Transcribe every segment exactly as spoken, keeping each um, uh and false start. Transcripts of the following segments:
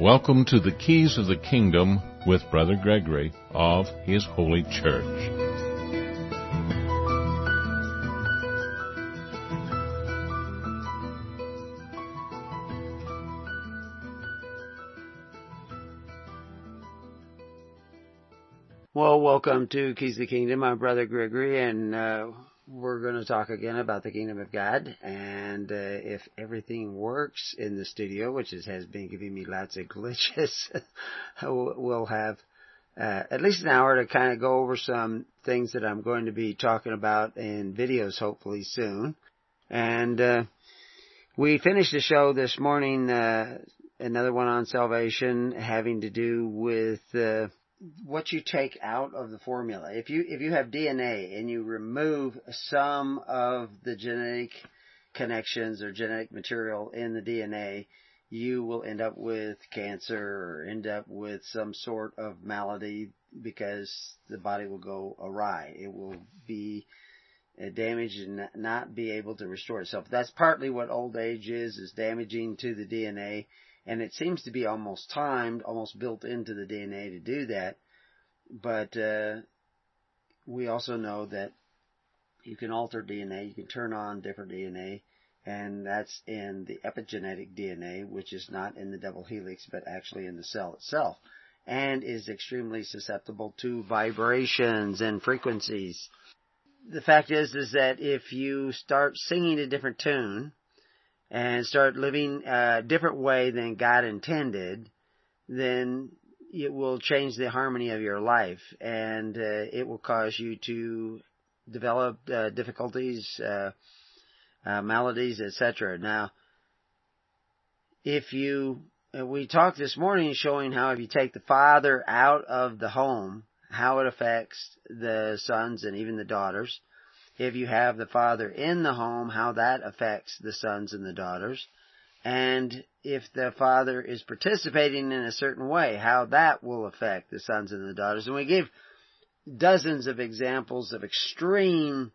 Welcome to the Keys of the Kingdom with Brother Gregory of His Holy Church. Well, welcome to Keys of the Kingdom. I'm Brother Gregory, and uh, we're going to talk again about the Kingdom of God. And uh, if everything works in the studio, which is, has been giving me lots of glitches, we'll have uh, at least an hour to kind of go over some things that I'm going to be talking about in videos hopefully soon. And uh, we finished the show this morning, uh, another one on salvation having to do with... Uh, what you take out of the formula. If you if you have D N A and you remove some of the genetic connections or genetic material in the D N A, you will end up with cancer or end up with some sort of malady because the body will go awry. It will be damaged and not be able to restore itself. That's partly what old age is, is damaging to the D N A. And it seems to be almost timed, almost built into the D N A to do that. But uh, we also know that you can alter D N A, you can turn on different D N A, and that's in the epigenetic D N A, which is not in the double helix, but actually in the cell itself, and is extremely susceptible to vibrations and frequencies. The fact is, is that if you start singing a different tune, and start living a different way than God intended, then it will change the harmony of your life. And uh, it will cause you to develop uh, difficulties, uh, uh, maladies, et cetera. Now, if you, we talked this morning showing how if you take the father out of the home, how it affects the sons and even the daughters. If you have the father in the home, how that affects the sons and the daughters. And if the father is participating in a certain way, how that will affect the sons and the daughters. And we give dozens of examples of extreme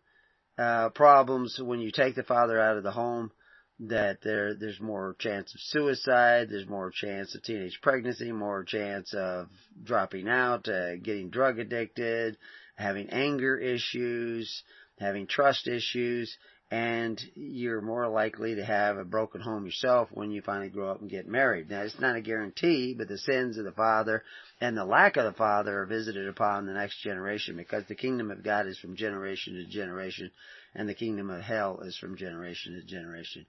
uh, problems when you take the father out of the home, that there there's more chance of suicide, there's more chance of teenage pregnancy, more chance of dropping out, uh, getting drug addicted, having anger issues, having trust issues, and you're more likely to have a broken home yourself when you finally grow up and get married. Now, it's not a guarantee, but the sins of the father and the lack of the father are visited upon the next generation, because the kingdom of God is from generation to generation, and the kingdom of hell is from generation to generation.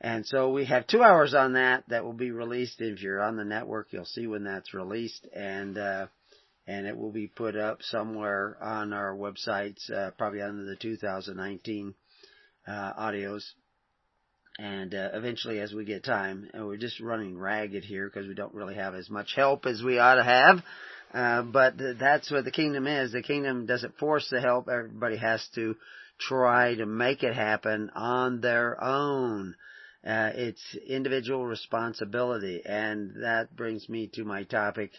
And so we have two hours on that that will be released. If you're on the network, you'll see when that's released, and uh And it will be put up somewhere on our websites, uh, probably under the two thousand nineteen uh, audios. And uh, eventually, as we get time, and we're just running ragged here because we don't really have as much help as we ought to have. Uh, but th- that's what the kingdom is. The kingdom doesn't force the help. Everybody has to try to make it happen on their own. Uh, it's individual responsibility. And that brings me to my topic.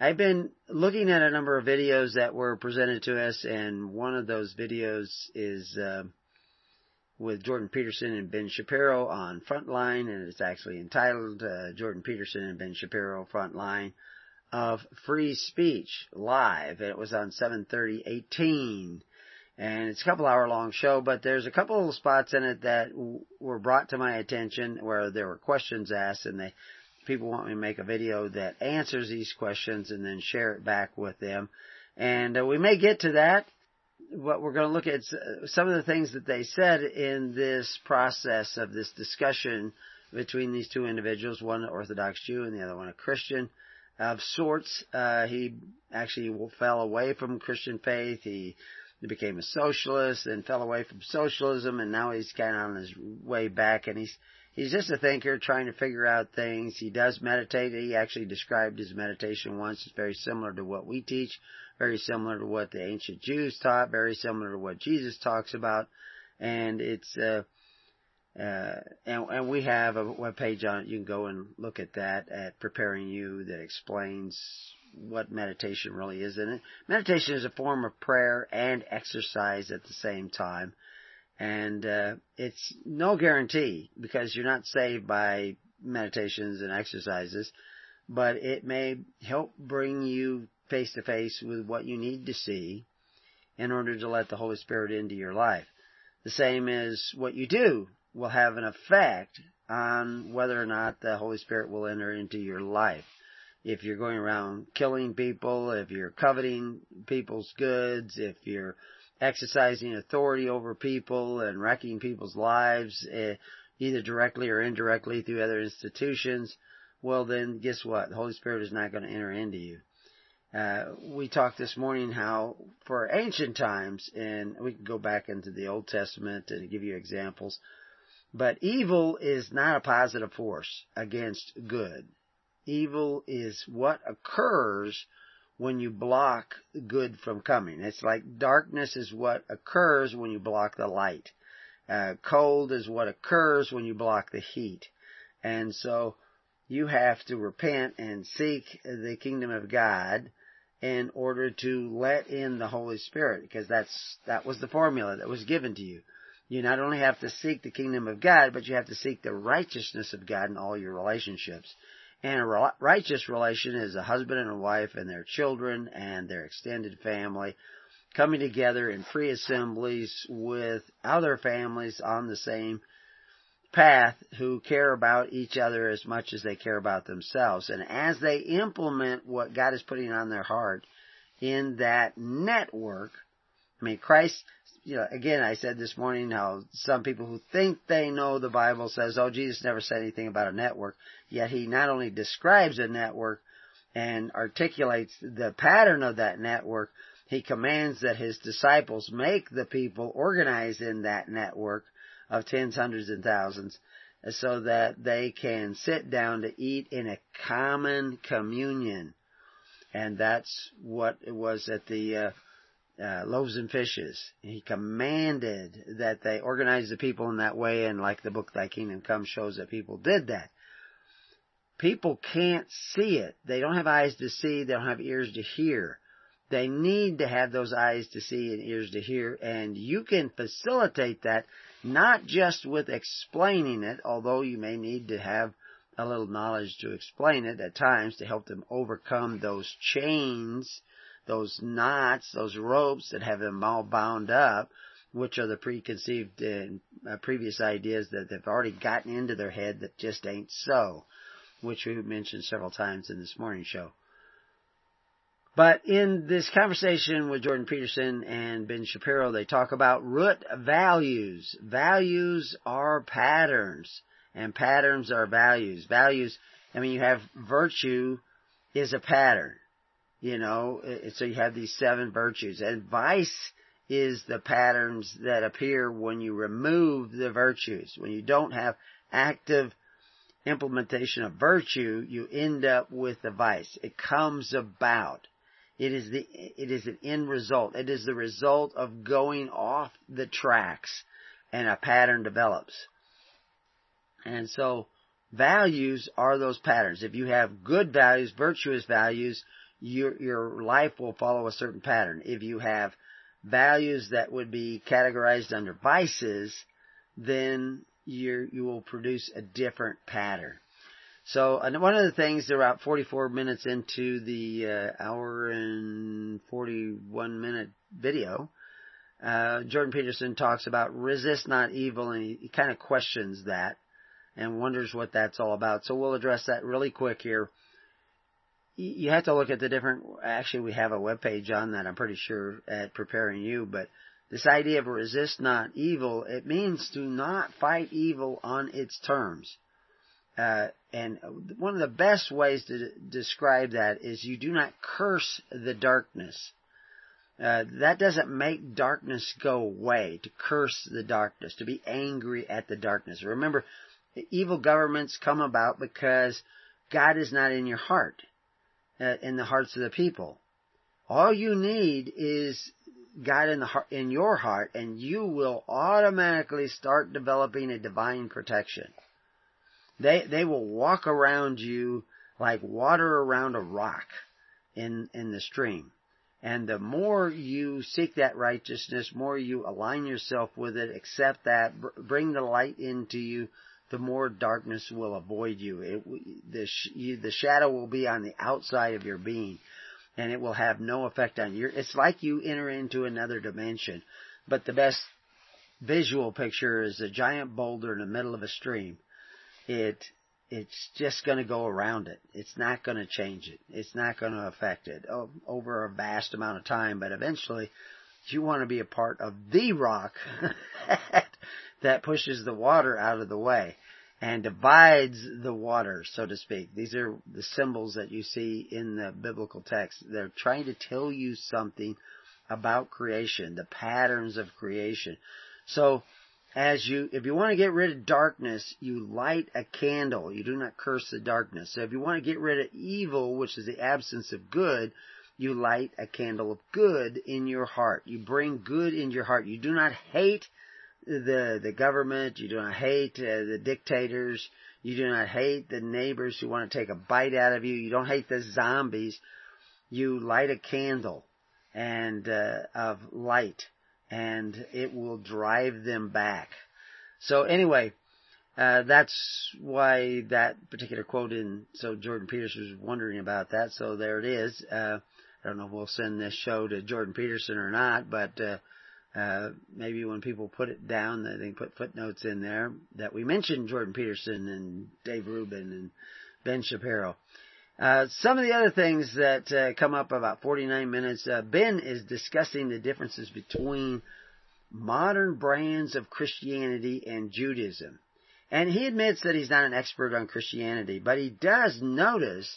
I've been looking at a number of videos that were presented to us, and one of those videos is uh, with Jordan Peterson and Ben Shapiro on Frontline, and it's actually entitled uh, Jordan Peterson and Ben Shapiro, Frontline of Free Speech Live, and it was on seven thirty eighteen, and it's a couple hour long show, but there's a couple of spots in it that w- were brought to my attention where there were questions asked, and they people want me to make a video that answers these questions and then share it back with them. And uh, we may get to that. What we're going to look at is some of the things that they said in this process of this discussion between these two individuals, one an Orthodox Jew and the other one a Christian of sorts. Uh, he actually fell away from Christian faith. He, he became a socialist, then fell away from socialism, and now he's kind of on his way back, and he's He's just a thinker trying to figure out things. He does meditate. He actually described his meditation once. It's very similar to what we teach, very similar to what the ancient Jews taught, very similar to what Jesus talks about. And it's uh, uh, and, and we have a webpage on it. You can go and look at that at Preparing You that explains what meditation really is. And meditation is a form of prayer and exercise at the same time. And uh, it's no guarantee, because you're not saved by meditations and exercises, but it may help bring you face to face with what you need to see in order to let the Holy Spirit into your life. The same is what you do will have an effect on whether or not the Holy Spirit will enter into your life. If you're going around killing people, if you're coveting people's goods, if you're exercising authority over people and wrecking people's lives, eh, either directly or indirectly through other institutions, well then, guess what? The Holy Spirit is not going to enter into you. Uh, we talked this morning how for ancient times, and we can go back into the Old Testament and give you examples, but evil is not a positive force against good. Evil is what occurs when you block good from coming. It's like darkness is what occurs when you block the light. Uh, cold is what occurs when you block the heat. And so you have to repent and seek the kingdom of God in order to let in the Holy Spirit, because that's that was the formula that was given to you. You not only have to seek the kingdom of God, but you have to seek the righteousness of God in all your relationships. And a righteous relation is a husband and a wife and their children and their extended family coming together in free assemblies with other families on the same path who care about each other as much as they care about themselves. And as they implement what God is putting on their heart in that network, I mean, Christ... You know, again, I said this morning how some people who think they know the Bible says, oh, Jesus never said anything about a network, yet he not only describes a network and articulates the pattern of that network, he commands that his disciples make the people organize in that network of tens, hundreds, and thousands so that they can sit down to eat in a common communion. And that's what it was at the... Uh, Uh, loaves and fishes. He commanded that they organize the people in that way, and like the book Thy Kingdom Come shows that people did that. People can't see it. They don't have eyes to see. They don't have ears to hear. They need to have those eyes to see and ears to hear, and you can facilitate that not just with explaining it, although you may need to have a little knowledge to explain it at times to help them overcome those chains, those knots, those ropes that have them all bound up, which are the preconceived and uh, previous ideas that they've already gotten into their head that just ain't so, which we mentioned several times in this morning's show. But in this conversation with Jordan Peterson and Ben Shapiro, they talk about root values. Values are patterns, and patterns are values. Values, I mean, you have virtue is a pattern. You know, so you have these seven virtues. And vice is the patterns that appear when you remove the virtues. When you don't have active implementation of virtue, you end up with the vice. It comes about. It is the it is an end result. It is the result of going off the tracks, and a pattern develops. And so values are those patterns. If you have good values, virtuous values, Your, your life will follow a certain pattern. If you have values that would be categorized under vices, then you you will produce a different pattern. So one of the things, they're about forty-four minutes into the uh, hour and forty-one minute video, uh, Jordan Peterson talks about resist not evil, and he, he kind of questions that and wonders what that's all about. So we'll address that really quick here. You have to look at the different, actually we have a webpage on that, I'm pretty sure, at Preparing You, but this idea of resist not evil, it means to not fight evil on its terms. Uh, and one of the best ways to describe that is you do not curse the darkness. Uh, that doesn't make darkness go away, to curse the darkness, to be angry at the darkness. Remember, evil governments come about because God is not in your heart. In the hearts of the people. All you need is God in the heart, in your heart, and you will automatically start developing a divine protection. They they will walk around you like water around a rock in in the stream. And the more you seek that righteousness, more you align yourself with it, accept that, bring the light into you, the more darkness will avoid you. It, the, sh, you, the shadow will be on the outside of your being, and it will have no effect on you. It's like you enter into another dimension. But the best visual picture is a giant boulder in the middle of a stream. It It's just going to go around it. It's not going to change it. It's not going to affect it over a vast amount of time. But eventually, you want to be a part of the rock that pushes the water out of the way and divides the water, so to speak. These are the symbols that you see in the biblical text. They're trying to tell you something about creation, the patterns of creation. So, As you, if you want to get rid of darkness, you light a candle. You do not curse the darkness. So if you want to get rid of evil, which is the absence of good, you light a candle of good in your heart. You bring good into your heart. You do not hate the the government. You do not hate uh, the dictators. You do not hate the neighbors who want to take a bite out of you. You don't hate the zombies. You light a candle and uh, of light. And it will drive them back. So anyway, uh, that's why that particular quote in, so Jordan Peterson was wondering about that. So there it is. Uh, I don't know if we'll send this show to Jordan Peterson or not, but uh, uh, maybe when people put it down, they put footnotes in there that we mentioned Jordan Peterson and Dave Rubin and Ben Shapiro. Uh, some of the other things that uh, come up about forty-nine minutes, uh, Ben is discussing the differences between modern brands of Christianity and Judaism. And he admits that he's not an expert on Christianity, but he does notice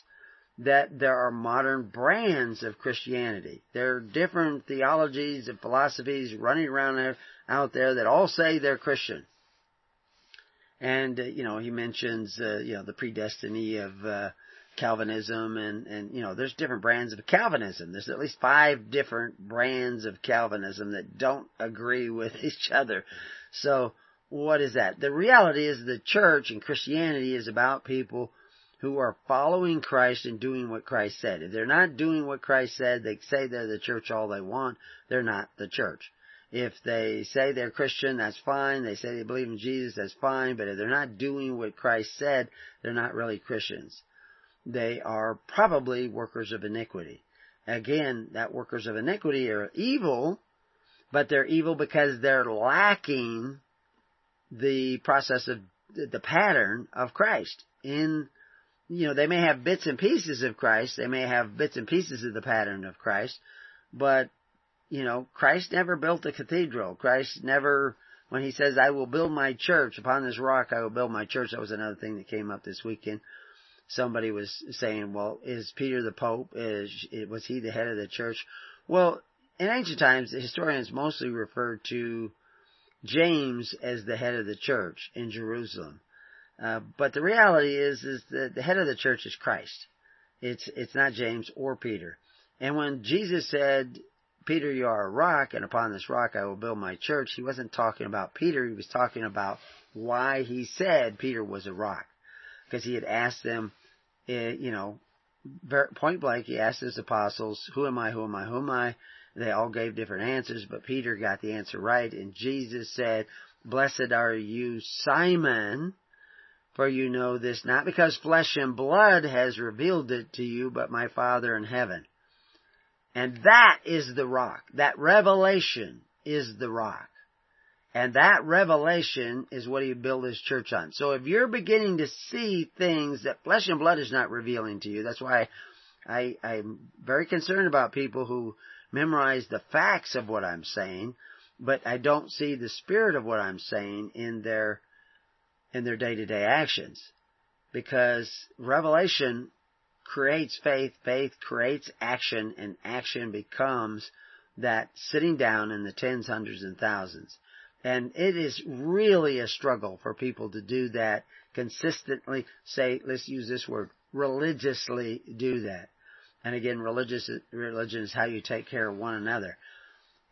that there are modern brands of Christianity. There are different theologies and philosophies running around there, out there that all say they're Christian. And, uh, you know, he mentions, uh, you know, the predestiny of... Uh, Calvinism and, and, you know, there's different brands of Calvinism. There's at least five different brands of Calvinism that don't agree with each other. So what is that? The reality is the church and Christianity is about people who are following Christ and doing what Christ said. If they're not doing what Christ said, they say they're the church all they want. They're not the church. If they say they're Christian, that's fine. They say they believe in Jesus, that's fine. But if they're not doing what Christ said, they're not really Christians. They are probably workers of iniquity. Again, that workers of iniquity are evil, but they're evil because they're lacking the process of the pattern of Christ. In, you know, they may have bits and pieces of Christ. They may have bits and pieces of the pattern of Christ, but, you know, Christ never built a cathedral. Christ never, when he says, I will build my church, upon this rock I will build my church. That was another thing that came up this weekend. Somebody was saying, well, is Peter the Pope? Is, was he the head of the church? Well, in ancient times, the historians mostly referred to James as the head of the church in Jerusalem. Uh, but the reality is, is that the head of the church is Christ. It's, it's not James or Peter. And when Jesus said, Peter, you are a rock, and upon this rock I will build my church, he wasn't talking about Peter. He was talking about why he said Peter was a rock. Because he had asked them, you know, point blank, he asked his apostles, who am I, who am I, who am I? They all gave different answers, but Peter got the answer right. And Jesus said, blessed are you, Simon, for you know this, not because flesh and blood has revealed it to you, but my Father in heaven. And that is the rock. That revelation is the rock. And that revelation is what he built his church on. So if you're beginning to see things that flesh and blood is not revealing to you, that's why I, I'm very concerned about people who memorize the facts of what I'm saying, but I don't see the spirit of what I'm saying in their in their day-to-day actions. Because revelation creates faith, faith creates action, and action becomes that sitting down in the tens, hundreds, and thousands. And it is really a struggle for people to do that consistently, say, let's use this word, religiously do that. And again, religious, religion is how you take care of one another.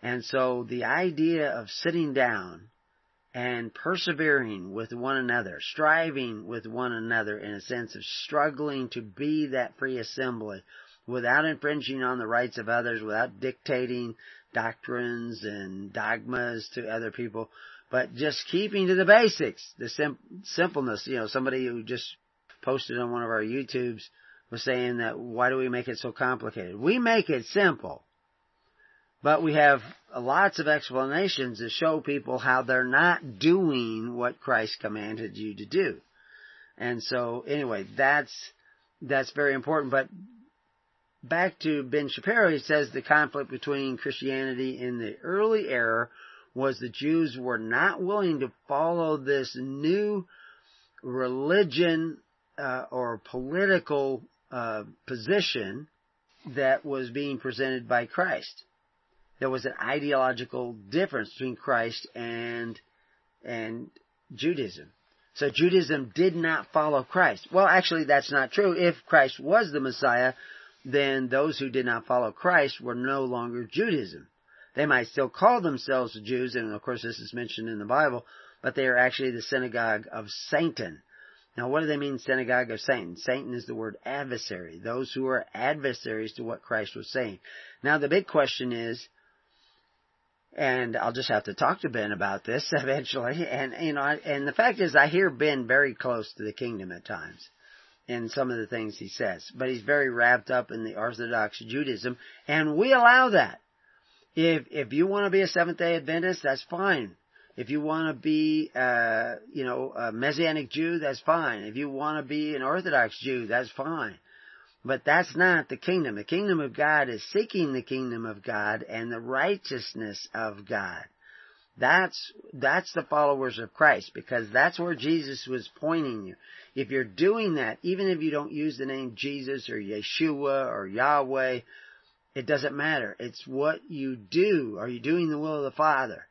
And so the idea of sitting down and persevering with one another, striving with one another in a sense of struggling to be that free assembly without infringing on the rights of others, without dictating doctrines and dogmas to other people, But just keeping to the basics, the sim- simpleness. You know, somebody who just posted on one of our YouTubes was saying that, why do we make it so complicated? We make it simple. But we have lots of explanations to show people how they're not doing what Christ commanded you to do. And so, anyway, that's that's very important. But back to Ben Shapiro, he says the conflict between Christianity in the early era was the Jews were not willing to follow this new religion uh, or political uh, position that was being presented by Christ. There was an ideological difference between Christ and and Judaism. So Judaism did not follow Christ. Well, actually, that's not true. If Christ was the Messiah, then those who did not follow Christ were no longer Judaism. They might still call themselves Jews, and of course this is mentioned in the Bible, but they are actually the synagogue of Satan. Now, what do they mean, synagogue of Satan? Satan is the word adversary, those who are adversaries to what Christ was saying. Now, the big question is, and I'll just have to talk to Ben about this eventually. And, you know, and the fact is I hear Ben very close to the kingdom at times in some of the things he says. But he's very wrapped up in the Orthodox Judaism. And we allow that. If, if you want to be a Seventh-day Adventist, that's fine. If you want to be, uh, you know, a Messianic Jew, that's fine. If you want to be an Orthodox Jew, that's fine. But that's not the kingdom. The kingdom of God is seeking the kingdom of God and the righteousness of God. That's, that's the followers of Christ, because that's where Jesus was pointing you. If you're doing that, even if you don't use the name Jesus or Yeshua or Yahweh, it doesn't matter. It's what you do. Are you doing the will of the Father?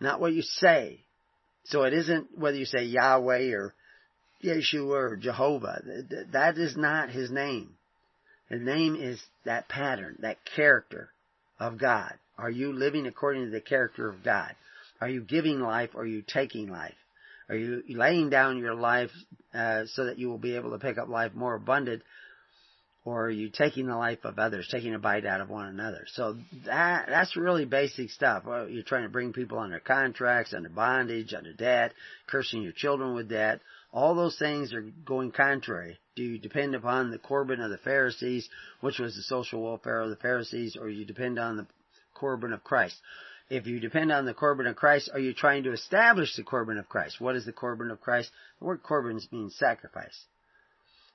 Not what you say. So it isn't whether you say Yahweh or Yeshua or Jehovah. That is not his name. The name is that pattern, that character of God. Are you living according to the character of God? Are you giving life or are you taking life? Are you laying down your life uh, so that you will be able to pick up life more abundant? Or are you taking the life of others, taking a bite out of one another? So that that's really basic stuff. Well, you're trying to bring people under contracts, under bondage, under debt, cursing your children with debt. All those things are going contrary. Do you depend upon the Corbin of the Pharisees, which was the social welfare of the Pharisees, or you depend on the Corbin of Christ? If you depend on the Corbin of Christ, are you trying to establish the Corbin of Christ? What is the Corbin of Christ? The word Corbin means sacrifice.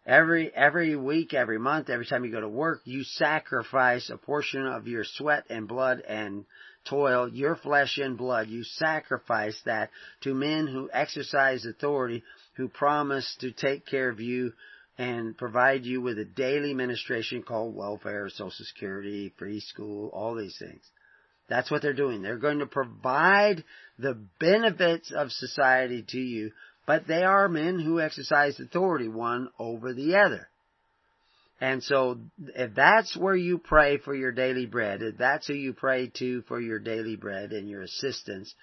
Every every week, every month, every time you go to work, you sacrifice a portion of your sweat and blood and toil, your flesh and blood. You sacrifice that to men who exercise authority, who promise to take care of you and provide you with a daily ministration called welfare, Social Security, free school, all these things. That's what they're doing. They're going to provide the benefits of society to you, but they are men who exercise authority one over the other. And so if that's where you pray for your daily bread, if that's who you pray to for your daily bread and your assistance,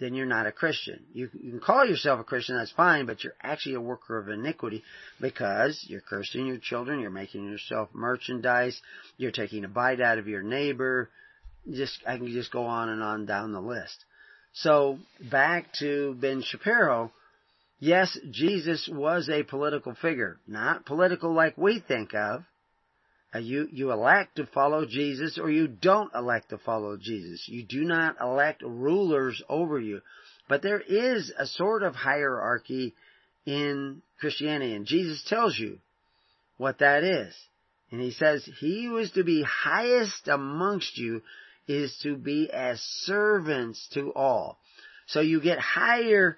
then you're not a Christian. You can call yourself a Christian, that's fine, but you're actually a worker of iniquity because you're cursing your children, you're making yourself merchandise, you're taking a bite out of your neighbor. Just I can just go on and on down the list. So back to Ben Shapiro, yes, Jesus was a political figure, not political like we think of. You, you elect to follow Jesus or you don't elect to follow Jesus. You do not elect rulers over you. But there is a sort of hierarchy in Christianity, and Jesus tells you what that is. And he says, he who is to be highest amongst you is to be as servants to all. So you get higher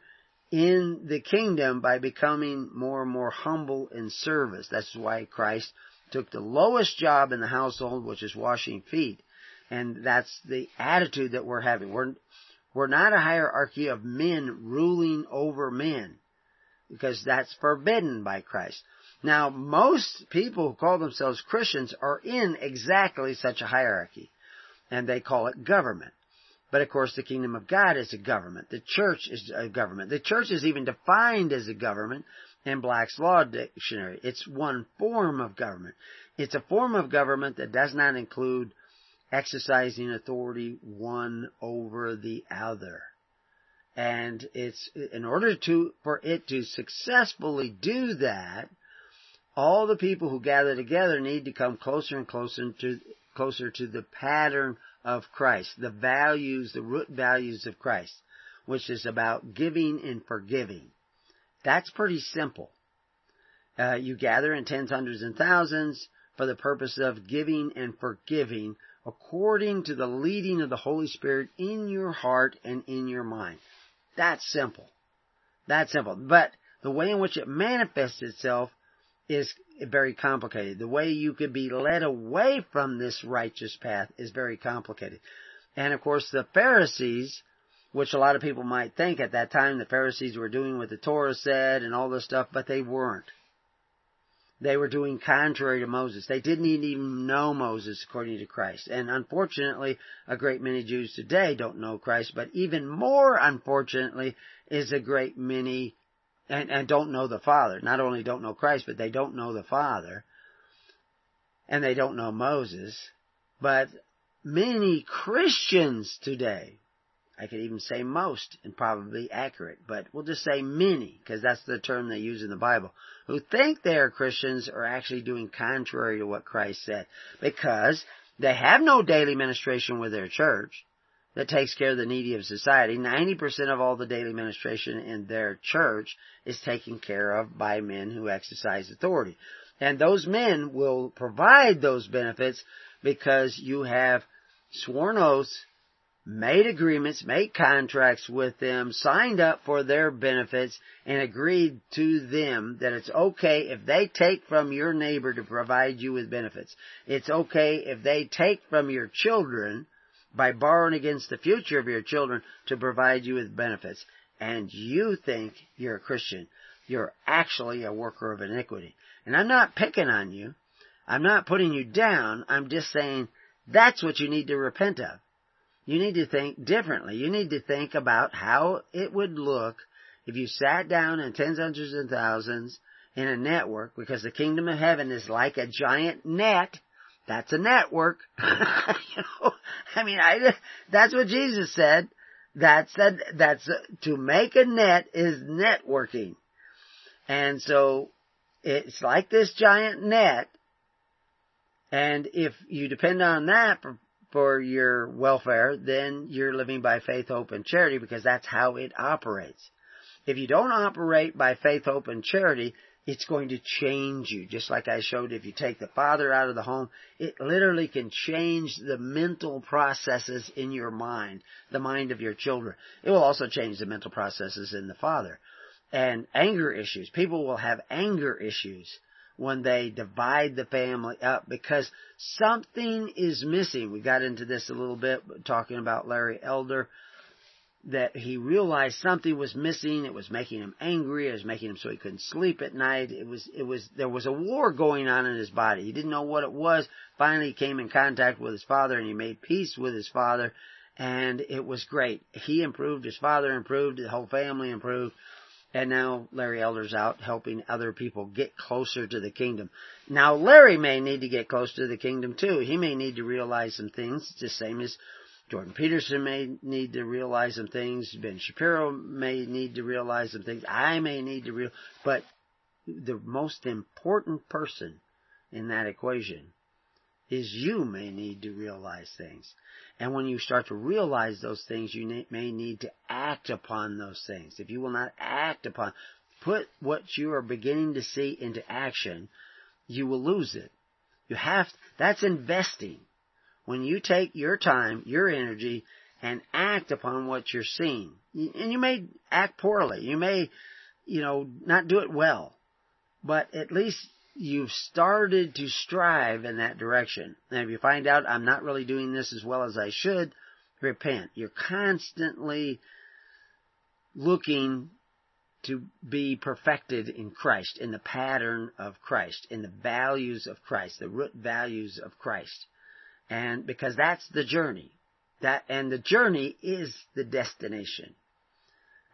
in the kingdom by becoming more and more humble in service. That's why Christ took the lowest job in the household, which is washing feet. And that's the attitude that we're having. We're, we're not a hierarchy of men ruling over men, because that's forbidden by Christ. Now, most people who call themselves Christians are in exactly such a hierarchy, and they call it government. But, of course, the kingdom of God is a government. The church is a government. The church is even defined as a government in Black's Law Dictionary. It's one form of government. It's a form of government that does not include exercising authority one over the other. And it's in order to for it to successfully do that, all the people who gather together need to come closer and closer to closer to the pattern of Christ, the values, the root values of Christ, which is about giving and forgiving. That's pretty simple. Uh, you gather in tens, hundreds, and thousands for the purpose of giving and forgiving according to the leading of the Holy Spirit in your heart and in your mind. That's simple. That's simple. But the way in which it manifests itself is very complicated. The way you could be led away from this righteous path is very complicated. And of course the Pharisees, which a lot of people might think at that time the Pharisees were doing what the Torah said and all this stuff, but they weren't. They were doing contrary to Moses. They didn't even know Moses according to Christ. And unfortunately, a great many Jews today don't know Christ, but even more unfortunately is a great many And, and don't know the Father. Not only don't know Christ, but they don't know the Father. And they don't know Moses. But many Christians today, I could even say most and probably accurate, but we'll just say many, because that's the term they use in the Bible, who think they are Christians are actually doing contrary to what Christ said. Because they have no daily ministration with their church that takes care of the needy of society. ninety percent of all the daily ministration in their church is taken care of by men who exercise authority. And those men will provide those benefits because you have sworn oaths, made agreements, made contracts with them, signed up for their benefits, and agreed to them that it's okay if they take from your neighbor to provide you with benefits. It's okay if they take from your children by borrowing against the future of your children to provide you with benefits. And you think you're a Christian. You're actually a worker of iniquity. And I'm not picking on you. I'm not putting you down. I'm just saying that's what you need to repent of. You need to think differently. You need to think about how it would look if you sat down in tens, hundreds, and thousands in a network, because the kingdom of heaven is like a giant net. That's a network. you know, I mean, I, that's what Jesus said. That's, a, that's, a, to make a net is networking. And so it's like this giant net. And if you depend on that for, for your welfare, then you're living by faith, hope, and charity, because that's how it operates. If you don't operate by faith, hope, and charity, it's going to change you. Just like I showed, if you take the father out of the home, it literally can change the mental processes in your mind, the mind of your children. It will also change the mental processes in the father. And anger issues. People will have anger issues when they divide the family up because something is missing. We got into this a little bit, talking about Larry Elder, that he realized something was missing. It was making him angry. It was making him so he couldn't sleep at night. It was, it was, there was a war going on in his body. He didn't know what it was. Finally, he came in contact with his father and he made peace with his father. And it was great. He improved. His father improved. The whole family improved. And now Larry Elder's out helping other people get closer to the kingdom. Now, Larry may need to get close to the kingdom too. He may need to realize some things. It's the same as Jordan Peterson may need to realize some things. Ben Shapiro may need to realize some things. I may need to realize. But the most important person in that equation is you may need to realize things. And when you start to realize those things, you may need to act upon those things. If you will not act upon, put what you are beginning to see into action, you will lose it. You have, that's investing. When you take your time, your energy, and act upon what you're seeing. And you may act poorly. You may, you know, not do it well. But at least you've started to strive in that direction. And if you find out, I'm not really doing this as well as I should, repent. You're constantly looking to be perfected in Christ, in the pattern of Christ, in the values of Christ, the root values of Christ. And because that's the journey, that and the journey is the destination.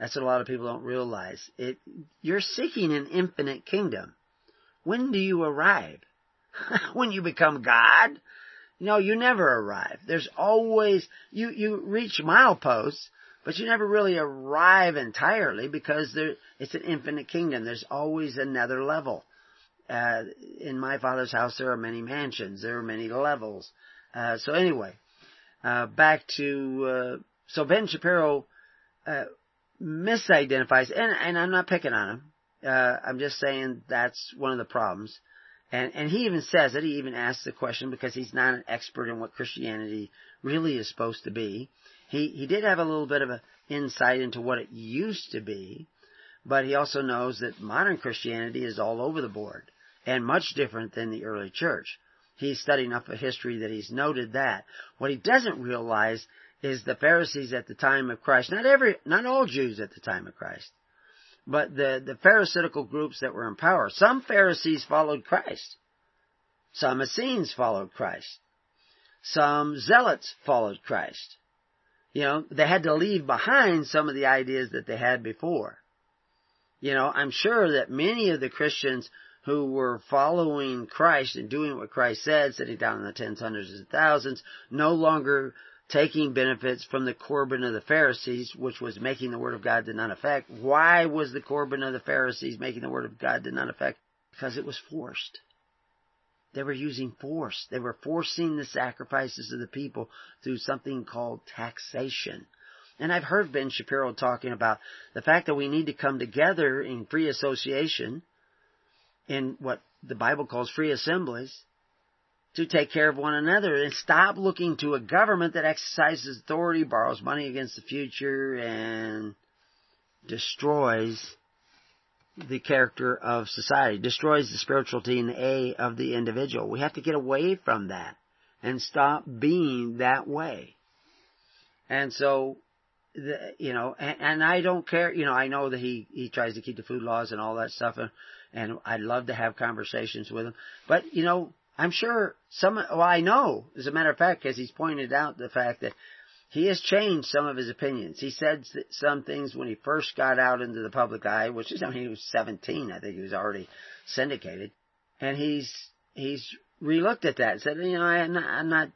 That's what a lot of people don't realize. It, you're seeking an infinite kingdom. When do you arrive? When you become God? No, you never arrive. There's always, you, you reach mileposts, But you never really arrive entirely, because there, it's an infinite kingdom. There's always another level. Uh, in my Father's house, there are many mansions. There are many levels. Uh, so anyway, uh, back to, uh, so Ben Shapiro, uh, misidentifies, and, and I'm not picking on him. Uh, I'm just saying that's one of the problems. And, and he even says it. He even asks the question, because he's not an expert in what Christianity really is supposed to be. He, he did have a little bit of an insight into what it used to be, but he also knows that modern Christianity is all over the board and much different than the early church. He's studied enough of history that he's noted that. What he doesn't realize is the Pharisees at the time of Christ, not every, not all Jews at the time of Christ, but the, the Pharisaical groups that were in power. Some Pharisees followed Christ. Some Essenes followed Christ. Some Zealots followed Christ. You know, they had to leave behind some of the ideas that they had before. You know, I'm sure that many of the Christians who were following Christ and doing what Christ said, sitting down in the tens, hundreds, and thousands, no longer taking benefits from the Corban of the Pharisees, which was making the Word of God to none effect. Why was the Corban of the Pharisees making the Word of God to none effect? Because it was forced. They were using force. They were forcing the sacrifices of the people through something called taxation. And I've heard Ben Shapiro talking about the fact that we need to come together in free association, in what the Bible calls free assemblies, to take care of one another and stop looking to a government that exercises authority, borrows money against the future, and destroys the character of society, destroys the spirituality and the A of the individual. We have to get away from that and stop being that way. And so, the, you know, and, and I don't care, you know, I know that he, he tries to keep the food laws and all that stuff, and, and I'd love to have conversations with him. But, you know, I'm sure some, well, I know, as a matter of fact, because he's pointed out the fact that he has changed some of his opinions. He said some things when he first got out into the public eye, which is, I mean, he was seventeen. I think he was already syndicated. And he's, he's relooked at that and said, you know, I'm not, I'm not,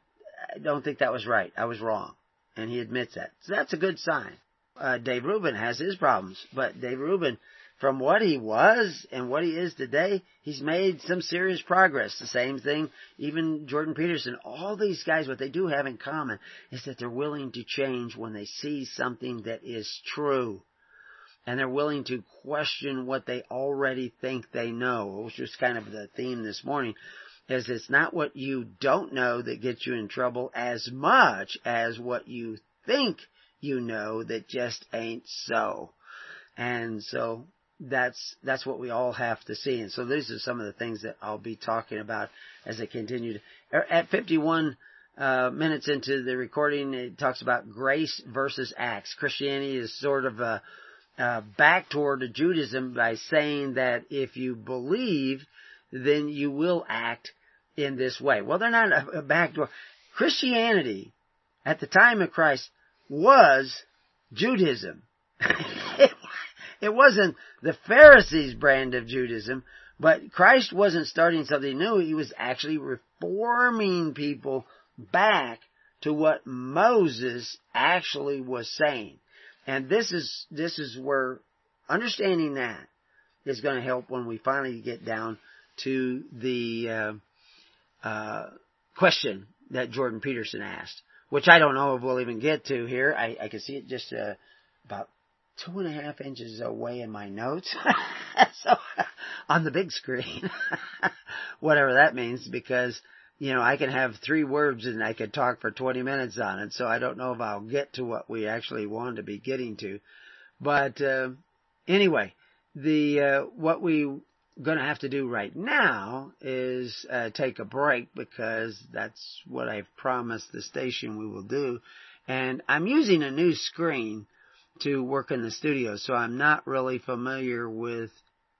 I don't think that was right. I was wrong. And he admits that. So that's a good sign. Uh, Dave Rubin has his problems, but Dave Rubin, from what he was and what he is today, he's made some serious progress. The same thing, even Jordan Peterson. All these guys, what they do have in common is that they're willing to change when they see something that is true. And they're willing to question what they already think they know, which was kind of the theme this morning, is it's not what you don't know that gets you in trouble as much as what you think you know that just ain't so. And so That's, that's what we all have to see. And so these are some of the things that I'll be talking about as I continue. At fifty-one uh, minutes into the recording, it talks about grace versus acts. Christianity is sort of a, a back toward to Judaism by saying that if you believe, then you will act in this way. Well, they're not a, a backdoor. Christianity at the time of Christ was Judaism. It wasn't the Pharisees' brand of Judaism, but Christ wasn't starting something new. He was actually reforming people back to what Moses actually was saying. And this is, this is where understanding that is going to help when we finally get down to the uh, uh, question that Jordan Peterson asked, which I don't know if we'll even get to here. I, I can see it just uh, about two and a half inches away in my notes. So, on the big screen, whatever that means, because, you know, I can have three words and I could talk for twenty minutes on it. So I don't know if I'll get to what we actually wanted to be getting to. But, uh, anyway, the, uh, what we going to have to do right now is, uh, take a break, because that's what I've promised the station we will do. And I'm using a new screen to work in the studio, so I'm not really familiar with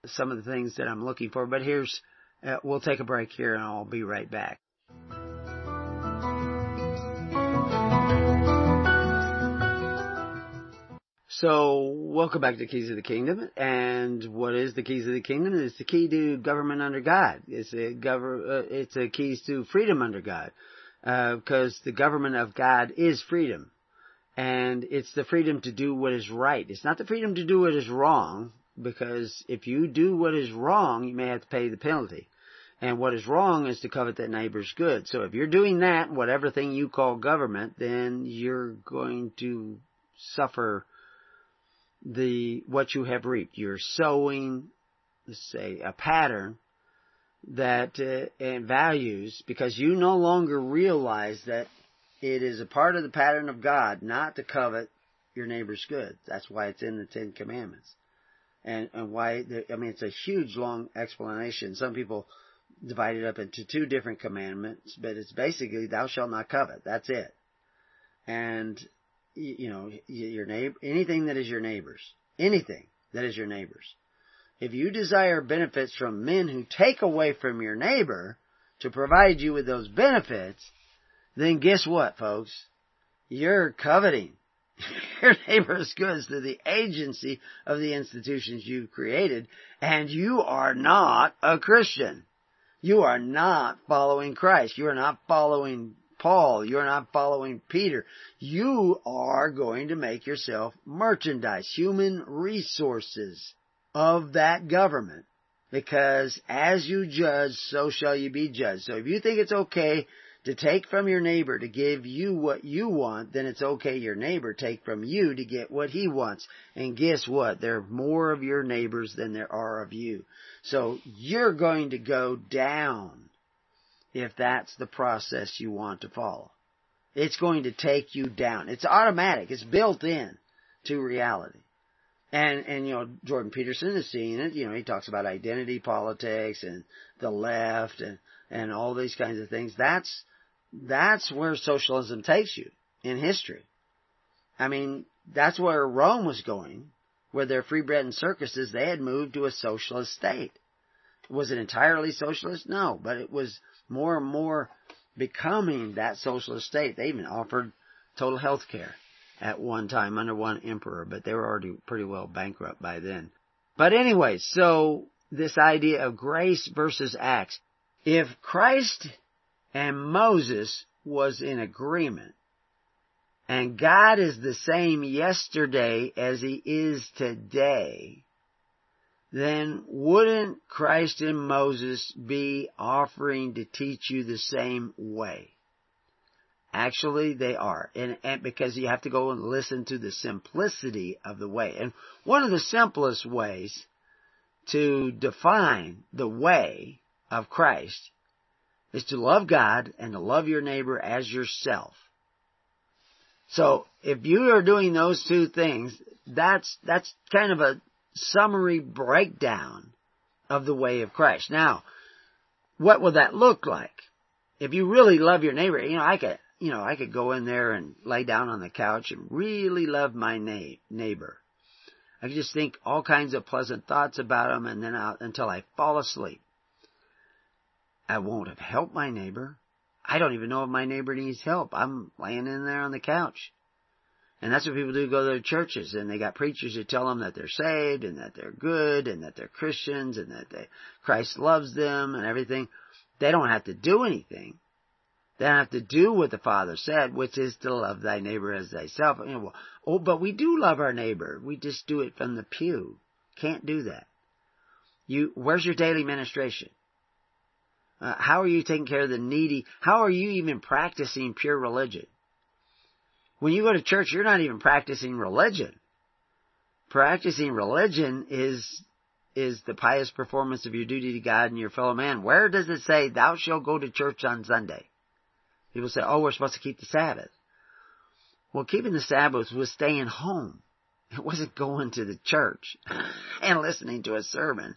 some of the things that I'm looking for. But here's, uh, we'll take a break here, and I'll be right back. So, welcome back to Keys of the Kingdom. And what is the Keys of the Kingdom? It's the key to government under God. It's a gover- uh, It's a keys to freedom under God, because uh, the government of God is freedom. And it's the freedom to do what is right. It's not the freedom to do what is wrong, because if you do what is wrong, you may have to pay the penalty. And what is wrong is to covet that neighbor's good. So if you're doing that, whatever thing you call government, then you're going to suffer the what you have reaped. You're sowing, let's say, a pattern that uh, and values, because you no longer realize that it is a part of the pattern of God not to covet your neighbor's good. That's why it's in the Ten Commandments. And, and why, the, I mean, it's a huge, long explanation. Some people divide it up into two different commandments, but it's basically, thou shalt not covet. That's it. And, you know, your neighbor, anything that is your neighbor's, anything that is your neighbor's. If you desire benefits from men who take away from your neighbor to provide you with those benefits, then guess what, folks? You're coveting your neighbor's goods through the agency of the institutions you've created, and you are not a Christian. You are not following Christ. You are not following Paul. You are not following Peter. You are going to make yourself merchandise, human resources of that government, because as you judge, so shall you be judged. So if you think it's okay to take from your neighbor to give you what you want, then it's okay your neighbor take from you to get what he wants. And guess what? There are more of your neighbors than there are of you. So you're going to go down if that's the process you want to follow. It's going to take you down. It's automatic. It's built in to reality. And, and, you know, Jordan Peterson is seeing it. You know, he talks about identity politics and the left and, and all these kinds of things. That's, That's where socialism takes you in history. I mean, that's where Rome was going, where their free bread and circuses, they had moved to a socialist state. Was it entirely socialist? No, but it was more and more becoming that socialist state. They even offered total health care at one time under one emperor, but they were already pretty well bankrupt by then. But anyway, so this idea of grace versus acts. If Christ and Moses was in agreement, and God is the same yesterday as he is today, then wouldn't Christ and Moses be offering to teach you the same way? Actually, they are, and, and because you have to go and listen to the simplicity of the way. And one of the simplest ways to define the way of Christ is to love God and to love your neighbor as yourself. So if you are doing those two things, that's that's kind of a summary breakdown of the way of Christ. Now, what will that look like? If you really love your neighbor, you know, I could, you know, I could go in there and lay down on the couch and really love my na- neighbor. I could just think all kinds of pleasant thoughts about him, and then I'll, until I fall asleep. I won't have helped my neighbor. I don't even know if my neighbor needs help. I'm laying in there on the couch. And that's what people do, go to their churches, and they got preachers who tell them that they're saved and that they're good and that they're Christians and that they, Christ loves them and everything. They don't have to do anything. They don't have to do what the Father said, which is to love thy neighbor as thyself. You know, well, oh, but we do love our neighbor. We just do it from the pew. Can't do that. You, where's your daily ministration? Uh, how are you taking care of the needy? How are you even practicing pure religion? When you go to church, you're not even practicing religion. Practicing religion is is the pious performance of your duty to God and your fellow man. Where does it say, thou shalt go to church on Sunday? People say, oh, we're supposed to keep the Sabbath. Well, keeping the Sabbath was staying home. It wasn't going to the church and listening to a sermon.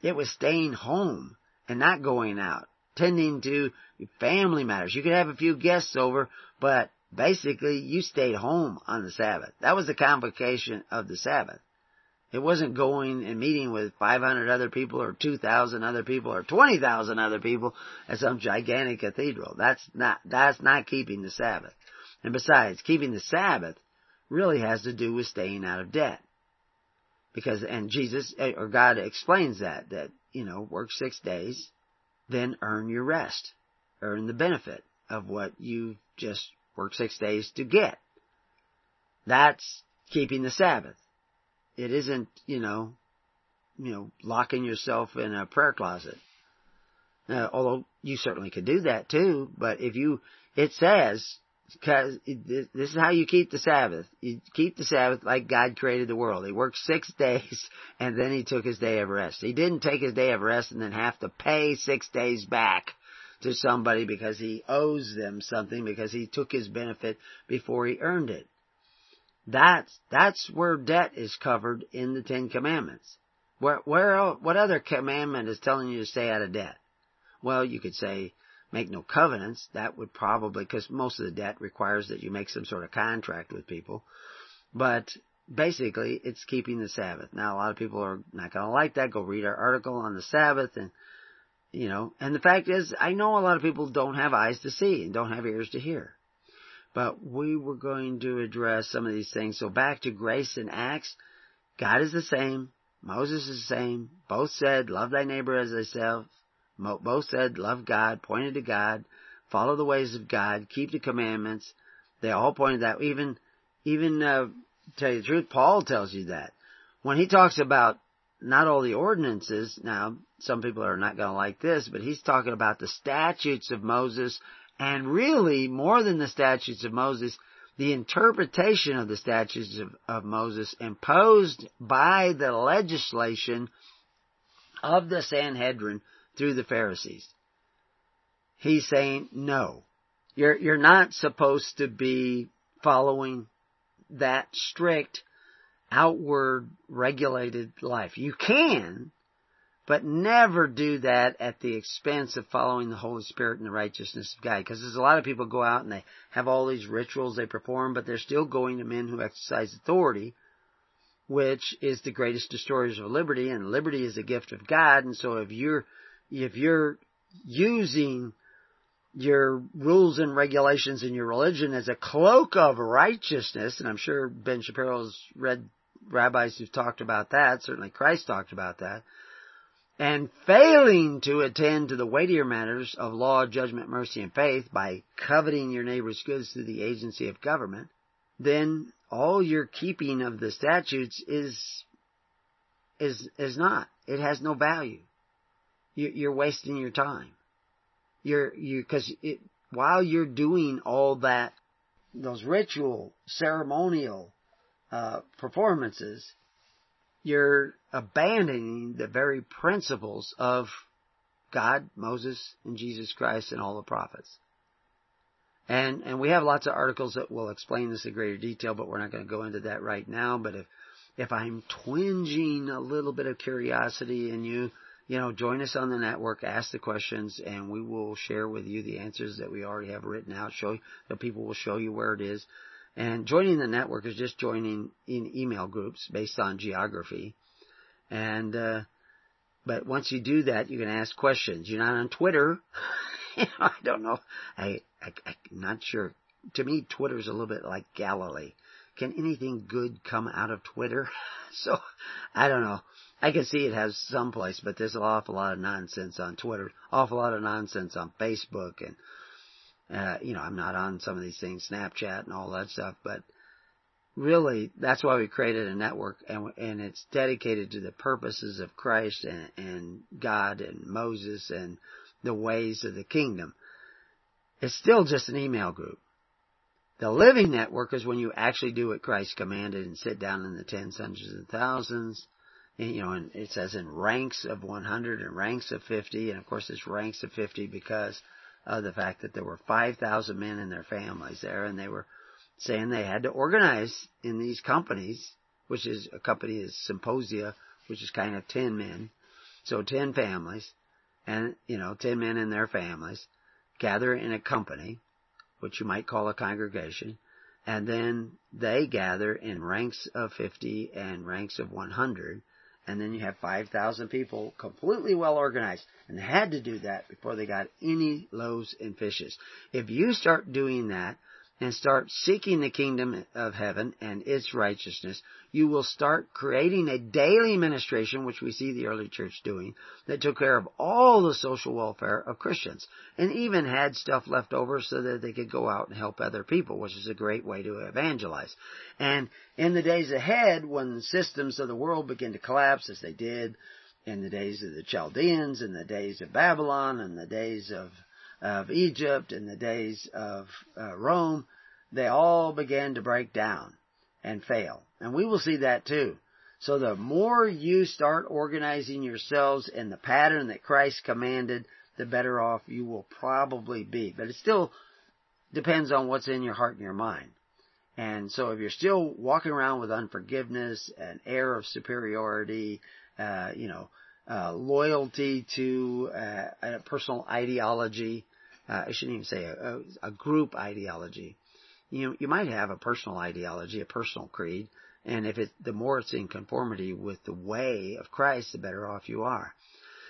It was staying home and not going out, tending to family matters. You could have a few guests over, but basically you stayed home on the Sabbath. That was the convocation of the Sabbath. It wasn't going and meeting with five hundred other people or two thousand other people or twenty thousand other people at some gigantic cathedral. That's not, that's not keeping the Sabbath. And besides, keeping the Sabbath really has to do with staying out of debt. Because, and Jesus, or God explains that, that, you know, work six days, then earn your rest. Earn the benefit of what you just worked six days to get. That's keeping the Sabbath. It isn't, you know, you know, locking yourself in a prayer closet. Uh, although you certainly could do that too, but if you, it says, because this is how you keep the Sabbath. You keep the Sabbath like God created the world. He worked six days and then he took his day of rest. He didn't take his day of rest and then have to pay six days back to somebody because he owes them something, because he took his benefit before he earned it. That's, that's where debt is covered in the Ten Commandments. Where, where, what other commandment is telling you to stay out of debt? Well, you could say, make no covenants. That would probably, because most of the debt requires that you make some sort of contract with people. But basically, it's keeping the Sabbath. Now, a lot of people are not going to like that. Go read our article on the Sabbath. And, you know, and the fact is, I know a lot of people don't have eyes to see and don't have ears to hear. But we were going to address some of these things. So back to grace and acts. God is the same. Moses is the same. Both said, love thy neighbor as thyself. Both said, love God, pointed to God, follow the ways of God, keep the commandments. They all pointed that. Even, even uh, tell you the truth, Paul tells you that. When he talks about not all the ordinances, now some people are not going to like this, but he's talking about the statutes of Moses, and really, more than the statutes of Moses, the interpretation of the statutes of, of Moses imposed by the legislation of the Sanhedrin through the Pharisees. He's saying, no, you're, you're not supposed to be following that strict, outward, regulated life. You can, but never do that at the expense of following the Holy Spirit and the righteousness of God. Because there's a lot of people go out and they have all these rituals they perform, but they're still going to men who exercise authority, which is the greatest destroyers of liberty, and liberty is a gift of God. And so if you're If you're using your rules and regulations in your religion as a cloak of righteousness, and I'm sure Ben Shapiro's read rabbis who've talked about that, certainly Christ talked about that, and failing to attend to the weightier matters of law, judgment, mercy, and faith by coveting your neighbor's goods through the agency of government, then all your keeping of the statutes is, is, is not. It has no value. You're wasting your time. You're, you, cause it, while you're doing all that, those ritual, ceremonial, uh, performances, you're abandoning the very principles of God, Moses, and Jesus Christ, and all the prophets. And, and we have lots of articles that will explain this in greater detail, but we're not going to go into that right now. But if, if I'm twinging a little bit of curiosity in you, You know, join us on the network, ask the questions, and we will share with you the answers that we already have written out. Show you, the people will show you where it is. And joining the network is just joining in email groups based on geography. And, uh, but once you do that, you can ask questions. You're not on Twitter. you know, I don't know. I, I, I'm not sure. To me, Twitter's a little bit like Galilee. Can anything good come out of Twitter? So, I don't know. I can see it has some place, but there's an awful lot of nonsense on Twitter, awful lot of nonsense on Facebook, and, uh, you know, I'm not on some of these things, Snapchat and all that stuff, but really, that's why we created a network, and and it's dedicated to the purposes of Christ and, and God and Moses and the ways of the kingdom. It's still just an email group. The living network is when you actually do what Christ commanded and sit down in the tens, hundreds, and thousands. And, you know, and it says in ranks of one hundred and ranks of fifty. And, of course, it's ranks of fifty because of the fact that there were five thousand men and their families there. And they were saying they had to organize in these companies, which is a company is symposia, which is kind of ten men. So ten families and, you know, ten men and their families gather in a company, which you might call a congregation. And then they gather in ranks of fifty and ranks of one hundred. And then you have five thousand people completely well organized. And they had to do that before they got any loaves and fishes. If you start doing that, and start seeking the kingdom of heaven and its righteousness, you will start creating a daily ministration, which we see the early church doing, that took care of all the social welfare of Christians and even had stuff left over so that they could go out and help other people, which is a great way to evangelize. And in the days ahead, when the systems of the world begin to collapse, as they did in the days of the Chaldeans, in the days of Babylon, in the days of of Egypt, in the days of uh, Rome, they all began to break down and fail. And we will see that too. So the more you start organizing yourselves in the pattern that Christ commanded, the better off you will probably be. But it still depends on what's in your heart and your mind. And so if you're still walking around with unforgiveness, an air of superiority, uh, you know, Uh, loyalty to uh, a personal ideology. Uh, I shouldn't even say a, a, a group ideology. You know, you might have a personal ideology, a personal creed, and if it, the more it's in conformity with the way of Christ, the better off you are.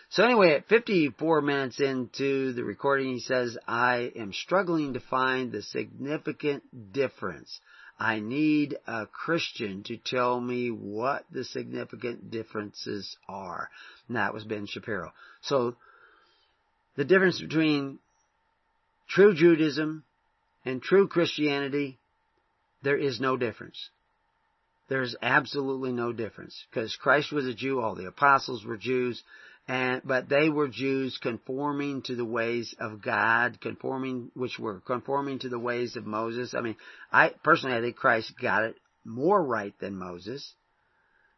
So anyway, at fifty-four minutes into the recording, he says, I am struggling to find the significant difference. I need a Christian to tell me what the significant differences are. And that was Ben Shapiro. So the difference between true Judaism and true Christianity, there is no difference. There is absolutely no difference, because Christ was a Jew, all the apostles were Jews, and but they were Jews conforming to the ways of God, conforming which were conforming to the ways of Moses. I mean, I personally I think Christ got it more right than Moses,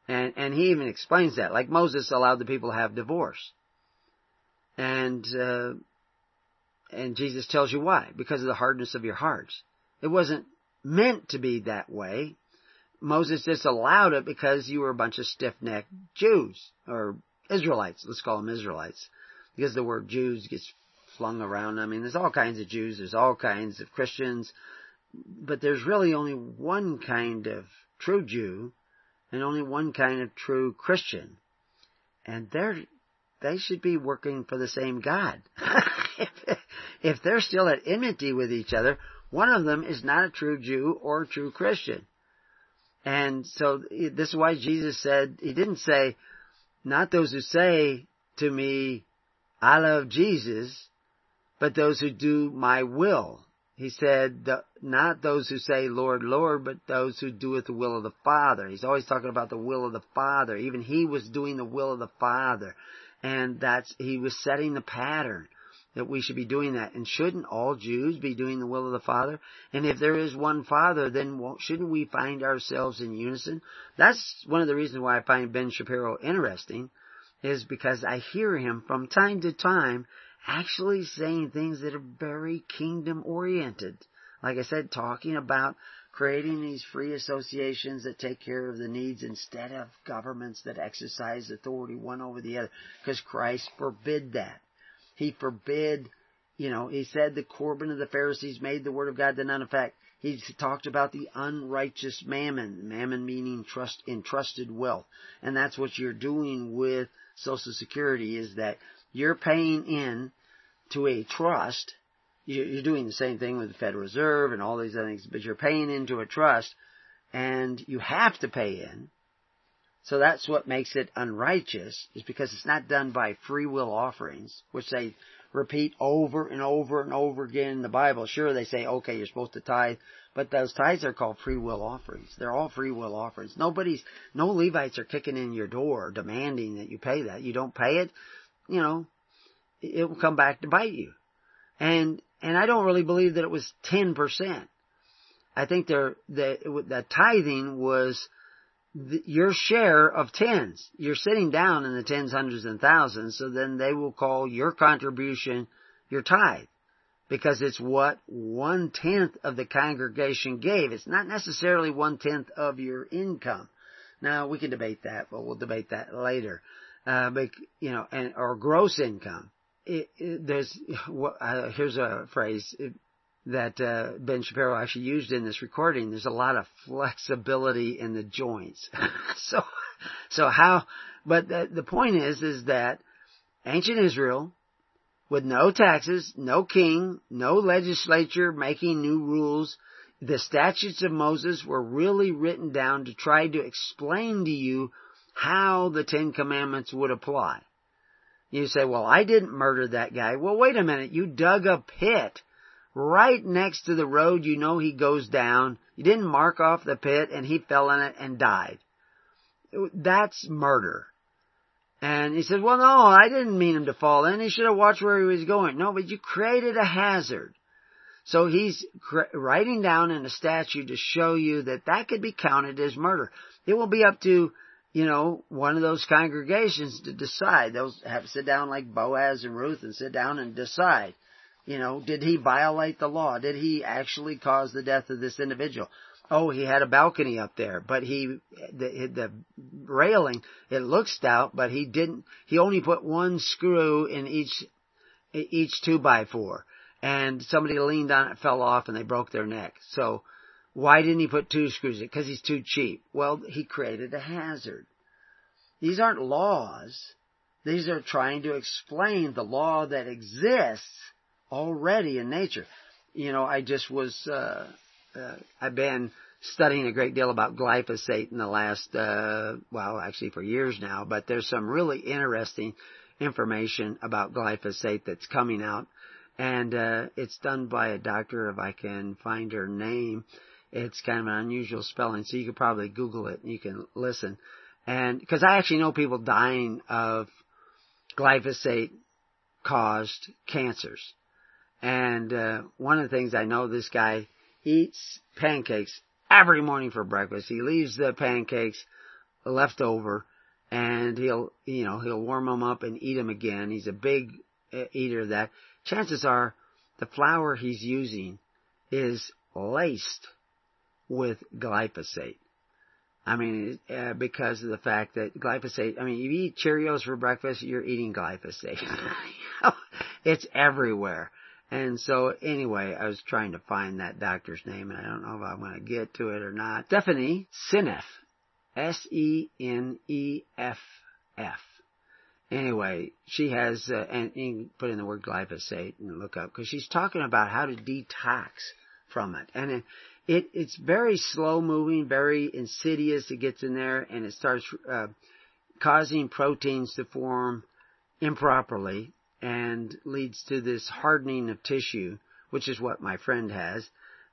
and and he even explains that. Like Moses allowed the people to have divorce, and uh, and Jesus tells you why, because of the hardness of your hearts. It wasn't meant to be that way. Moses just allowed it because you were a bunch of stiff-necked Jews, or Israelites. Let's call them Israelites, because the word Jews gets flung around. I mean, there's all kinds of Jews. There's all kinds of Christians. But there's really only one kind of true Jew and only one kind of true Christian. And they're, they should be working for the same God. if, if they're still at enmity with each other, one of them is not a true Jew or a true Christian. And so this is why Jesus said, he didn't say, not those who say to me, I love Jesus, but those who do my will. He said, the, not those who say, Lord, Lord, but those who doeth the will of the Father. He's always talking about the will of the Father. Even he was doing the will of the Father. And that's, he was setting the pattern that we should be doing that. And shouldn't all Jews be doing the will of the Father? And if there is one Father, then shouldn't we find ourselves in unison? That's one of the reasons why I find Ben Shapiro interesting, is because I hear him from time to time actually saying things that are very kingdom-oriented. Like I said, talking about creating these free associations that take care of the needs instead of governments that exercise authority one over the other, because Christ forbid that. He forbid, you know, he said the Corbin of the Pharisees made the word of God to none effect. He talked about the unrighteous mammon, mammon meaning trust, entrusted wealth. And that's what you're doing with Social Security, is that you're paying in to a trust. You're doing the same thing with the Federal Reserve and all these other things, but you're paying into a trust and you have to pay in. So that's what makes it unrighteous, is because it's not done by free will offerings, which they repeat over and over and over again in the Bible. Sure, they say, okay, you're supposed to tithe, but those tithes are called free will offerings. They're all free will offerings. Nobody's, no Levites are kicking in your door demanding that you pay that. You don't pay it, you know, it will come back to bite you. And, and I don't really believe that it was ten percent. I think there, the, the tithing was your share of tens. You're sitting down in the tens, hundreds, and thousands, so then they will call your contribution your tithe, because it's what one-tenth of the congregation gave. It's not necessarily one-tenth of your income. Now, we can debate that, but we'll debate that later. Uh, but, you know, and or gross income. It, it, there's uh, here's a phrase it, that uh, Ben Shapiro actually used in this recording. There's a lot of flexibility in the joints. so, so how, but the, the point is, is that ancient Israel, with no taxes, no king, no legislature making new rules, the statutes of Moses were really written down to try to explain to you how the Ten Commandments would apply. You say, well, I didn't murder that guy. Well, wait a minute. You dug a pit right next to the road. You know, he goes down. You didn't mark off the pit and he fell in it and died. That's murder. And he said, well, no, I didn't mean him to fall in. He should have watched where he was going. No, but you created a hazard. So he's writing down in a statute to show you that that could be counted as murder. It will be up to, you know, one of those congregations to decide. They'll have to sit down like Boaz and Ruth and sit down and decide, you know, did he violate the law? Did he actually cause the death of this individual? Oh, he had a balcony up there, but he, the, the railing, it looked stout, but he didn't, he only put one screw in each, each two by four. And somebody leaned on it, fell off, and they broke their neck. So why didn't he put two screws in? Because he's too cheap. Well, he created a hazard. These aren't laws. These are trying to explain the law that exists already in nature. You know, I just was, uh, uh I've been studying a great deal about glyphosate in the last, uh, well, actually for years now, but there's some really interesting information about glyphosate that's coming out. And, uh, it's done by a doctor, if I can find her name. It's kind of an unusual spelling, so you could probably Google it and you can listen. And, cause I actually know people dying of glyphosate caused cancers. And, uh, one of the things I know, this guy eats pancakes every morning for breakfast. He leaves the pancakes left over and he'll, you know, he'll warm them up and eat them again. He's a big uh, eater of that. Chances are the flour he's using is laced with glyphosate. I mean, uh, because of the fact that glyphosate, I mean, you eat Cheerios for breakfast, you're eating glyphosate. It's everywhere. And so anyway, I was trying to find that doctor's name, and I don't know if I'm going to get to it or not. Stephanie Seneff, S E N E F F. Anyway, she has, uh, and you can put in the word glyphosate and look up, because she's talking about how to detox from it. And it, it it's very slow moving, very insidious. It gets in there and it starts uh, causing proteins to form improperly and leads to this hardening of tissue, which is what my friend has.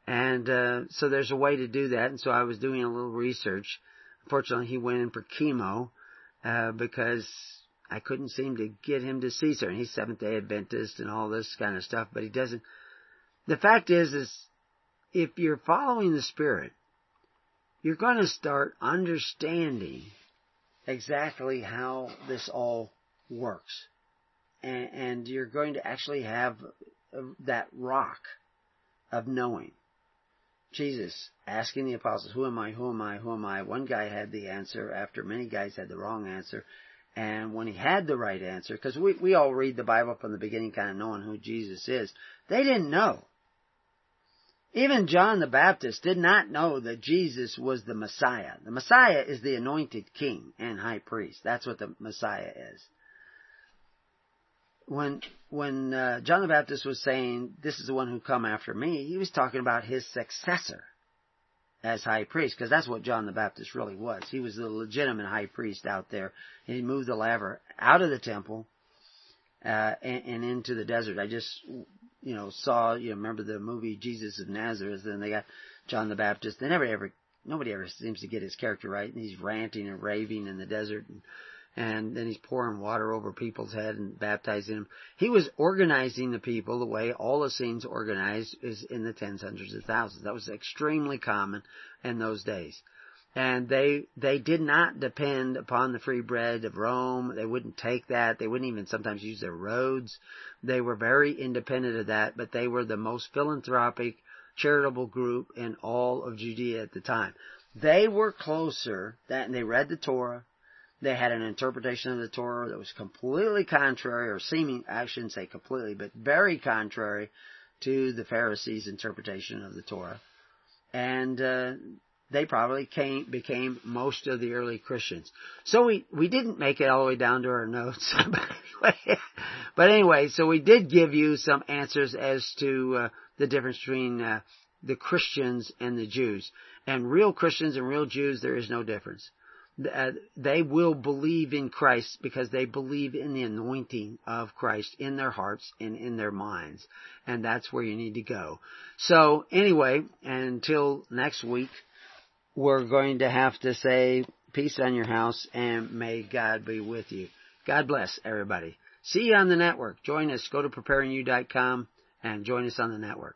And uh, so there's a way to do that. And so I was doing a little research. Unfortunately, he went in for chemo uh, because... I couldn't seem to get him to Caesar, and he's Seventh-day Adventist and all this kind of stuff, but he doesn't. The fact is, is if you're following the Spirit, you're going to start understanding exactly how this all works. And, and you're going to actually have that rock of knowing. Jesus asking the apostles, who am I, who am I, who am I? One guy had the answer after many guys had the wrong answer. And when he had the right answer, because we, we all read the Bible from the beginning kind of knowing who Jesus is, they didn't know. Even John the Baptist did not know that Jesus was the Messiah. The Messiah is the anointed king and high priest. That's what the Messiah is. When when uh, John the Baptist was saying, this is the one who come after me, he was talking about his successor as high priest, because that's what John the Baptist really was. He was the legitimate high priest out there. And he moved the laver out of the temple uh, and, and into the desert. I just, you know, saw, you know, remember the movie Jesus of Nazareth, and they got John the Baptist. They never ever, nobody ever seems to get his character right. And he's ranting and raving in the desert. And, and then he's pouring water over people's head and baptizing them. He was organizing the people the way all the scenes organized is in the tens, hundreds, and thousands. That was extremely common in those days. And they, they did not depend upon the free bread of Rome. They wouldn't take that. They wouldn't even sometimes use their roads. They were very independent of that, but they were the most philanthropic, charitable group in all of Judea at the time. They were closer that, and they read the Torah. They had an interpretation of the Torah that was completely contrary, or seeming, I shouldn't say completely, but very contrary to the Pharisees' interpretation of the Torah. And uh, they probably came, became most of the early Christians. So we, we didn't make it all the way down to our notes. But, anyway, but anyway, so we did give you some answers as to uh, the difference between uh, the Christians and the Jews. And real Christians and real Jews, there is no difference. They will believe in Christ because they believe in the anointing of Christ in their hearts and in their minds. And that's where you need to go. So anyway, until next week, we're going to have to say peace on your house and may God be with you. God bless everybody. See you on the network. Join us. Go to preparing you dot com and join us on the network.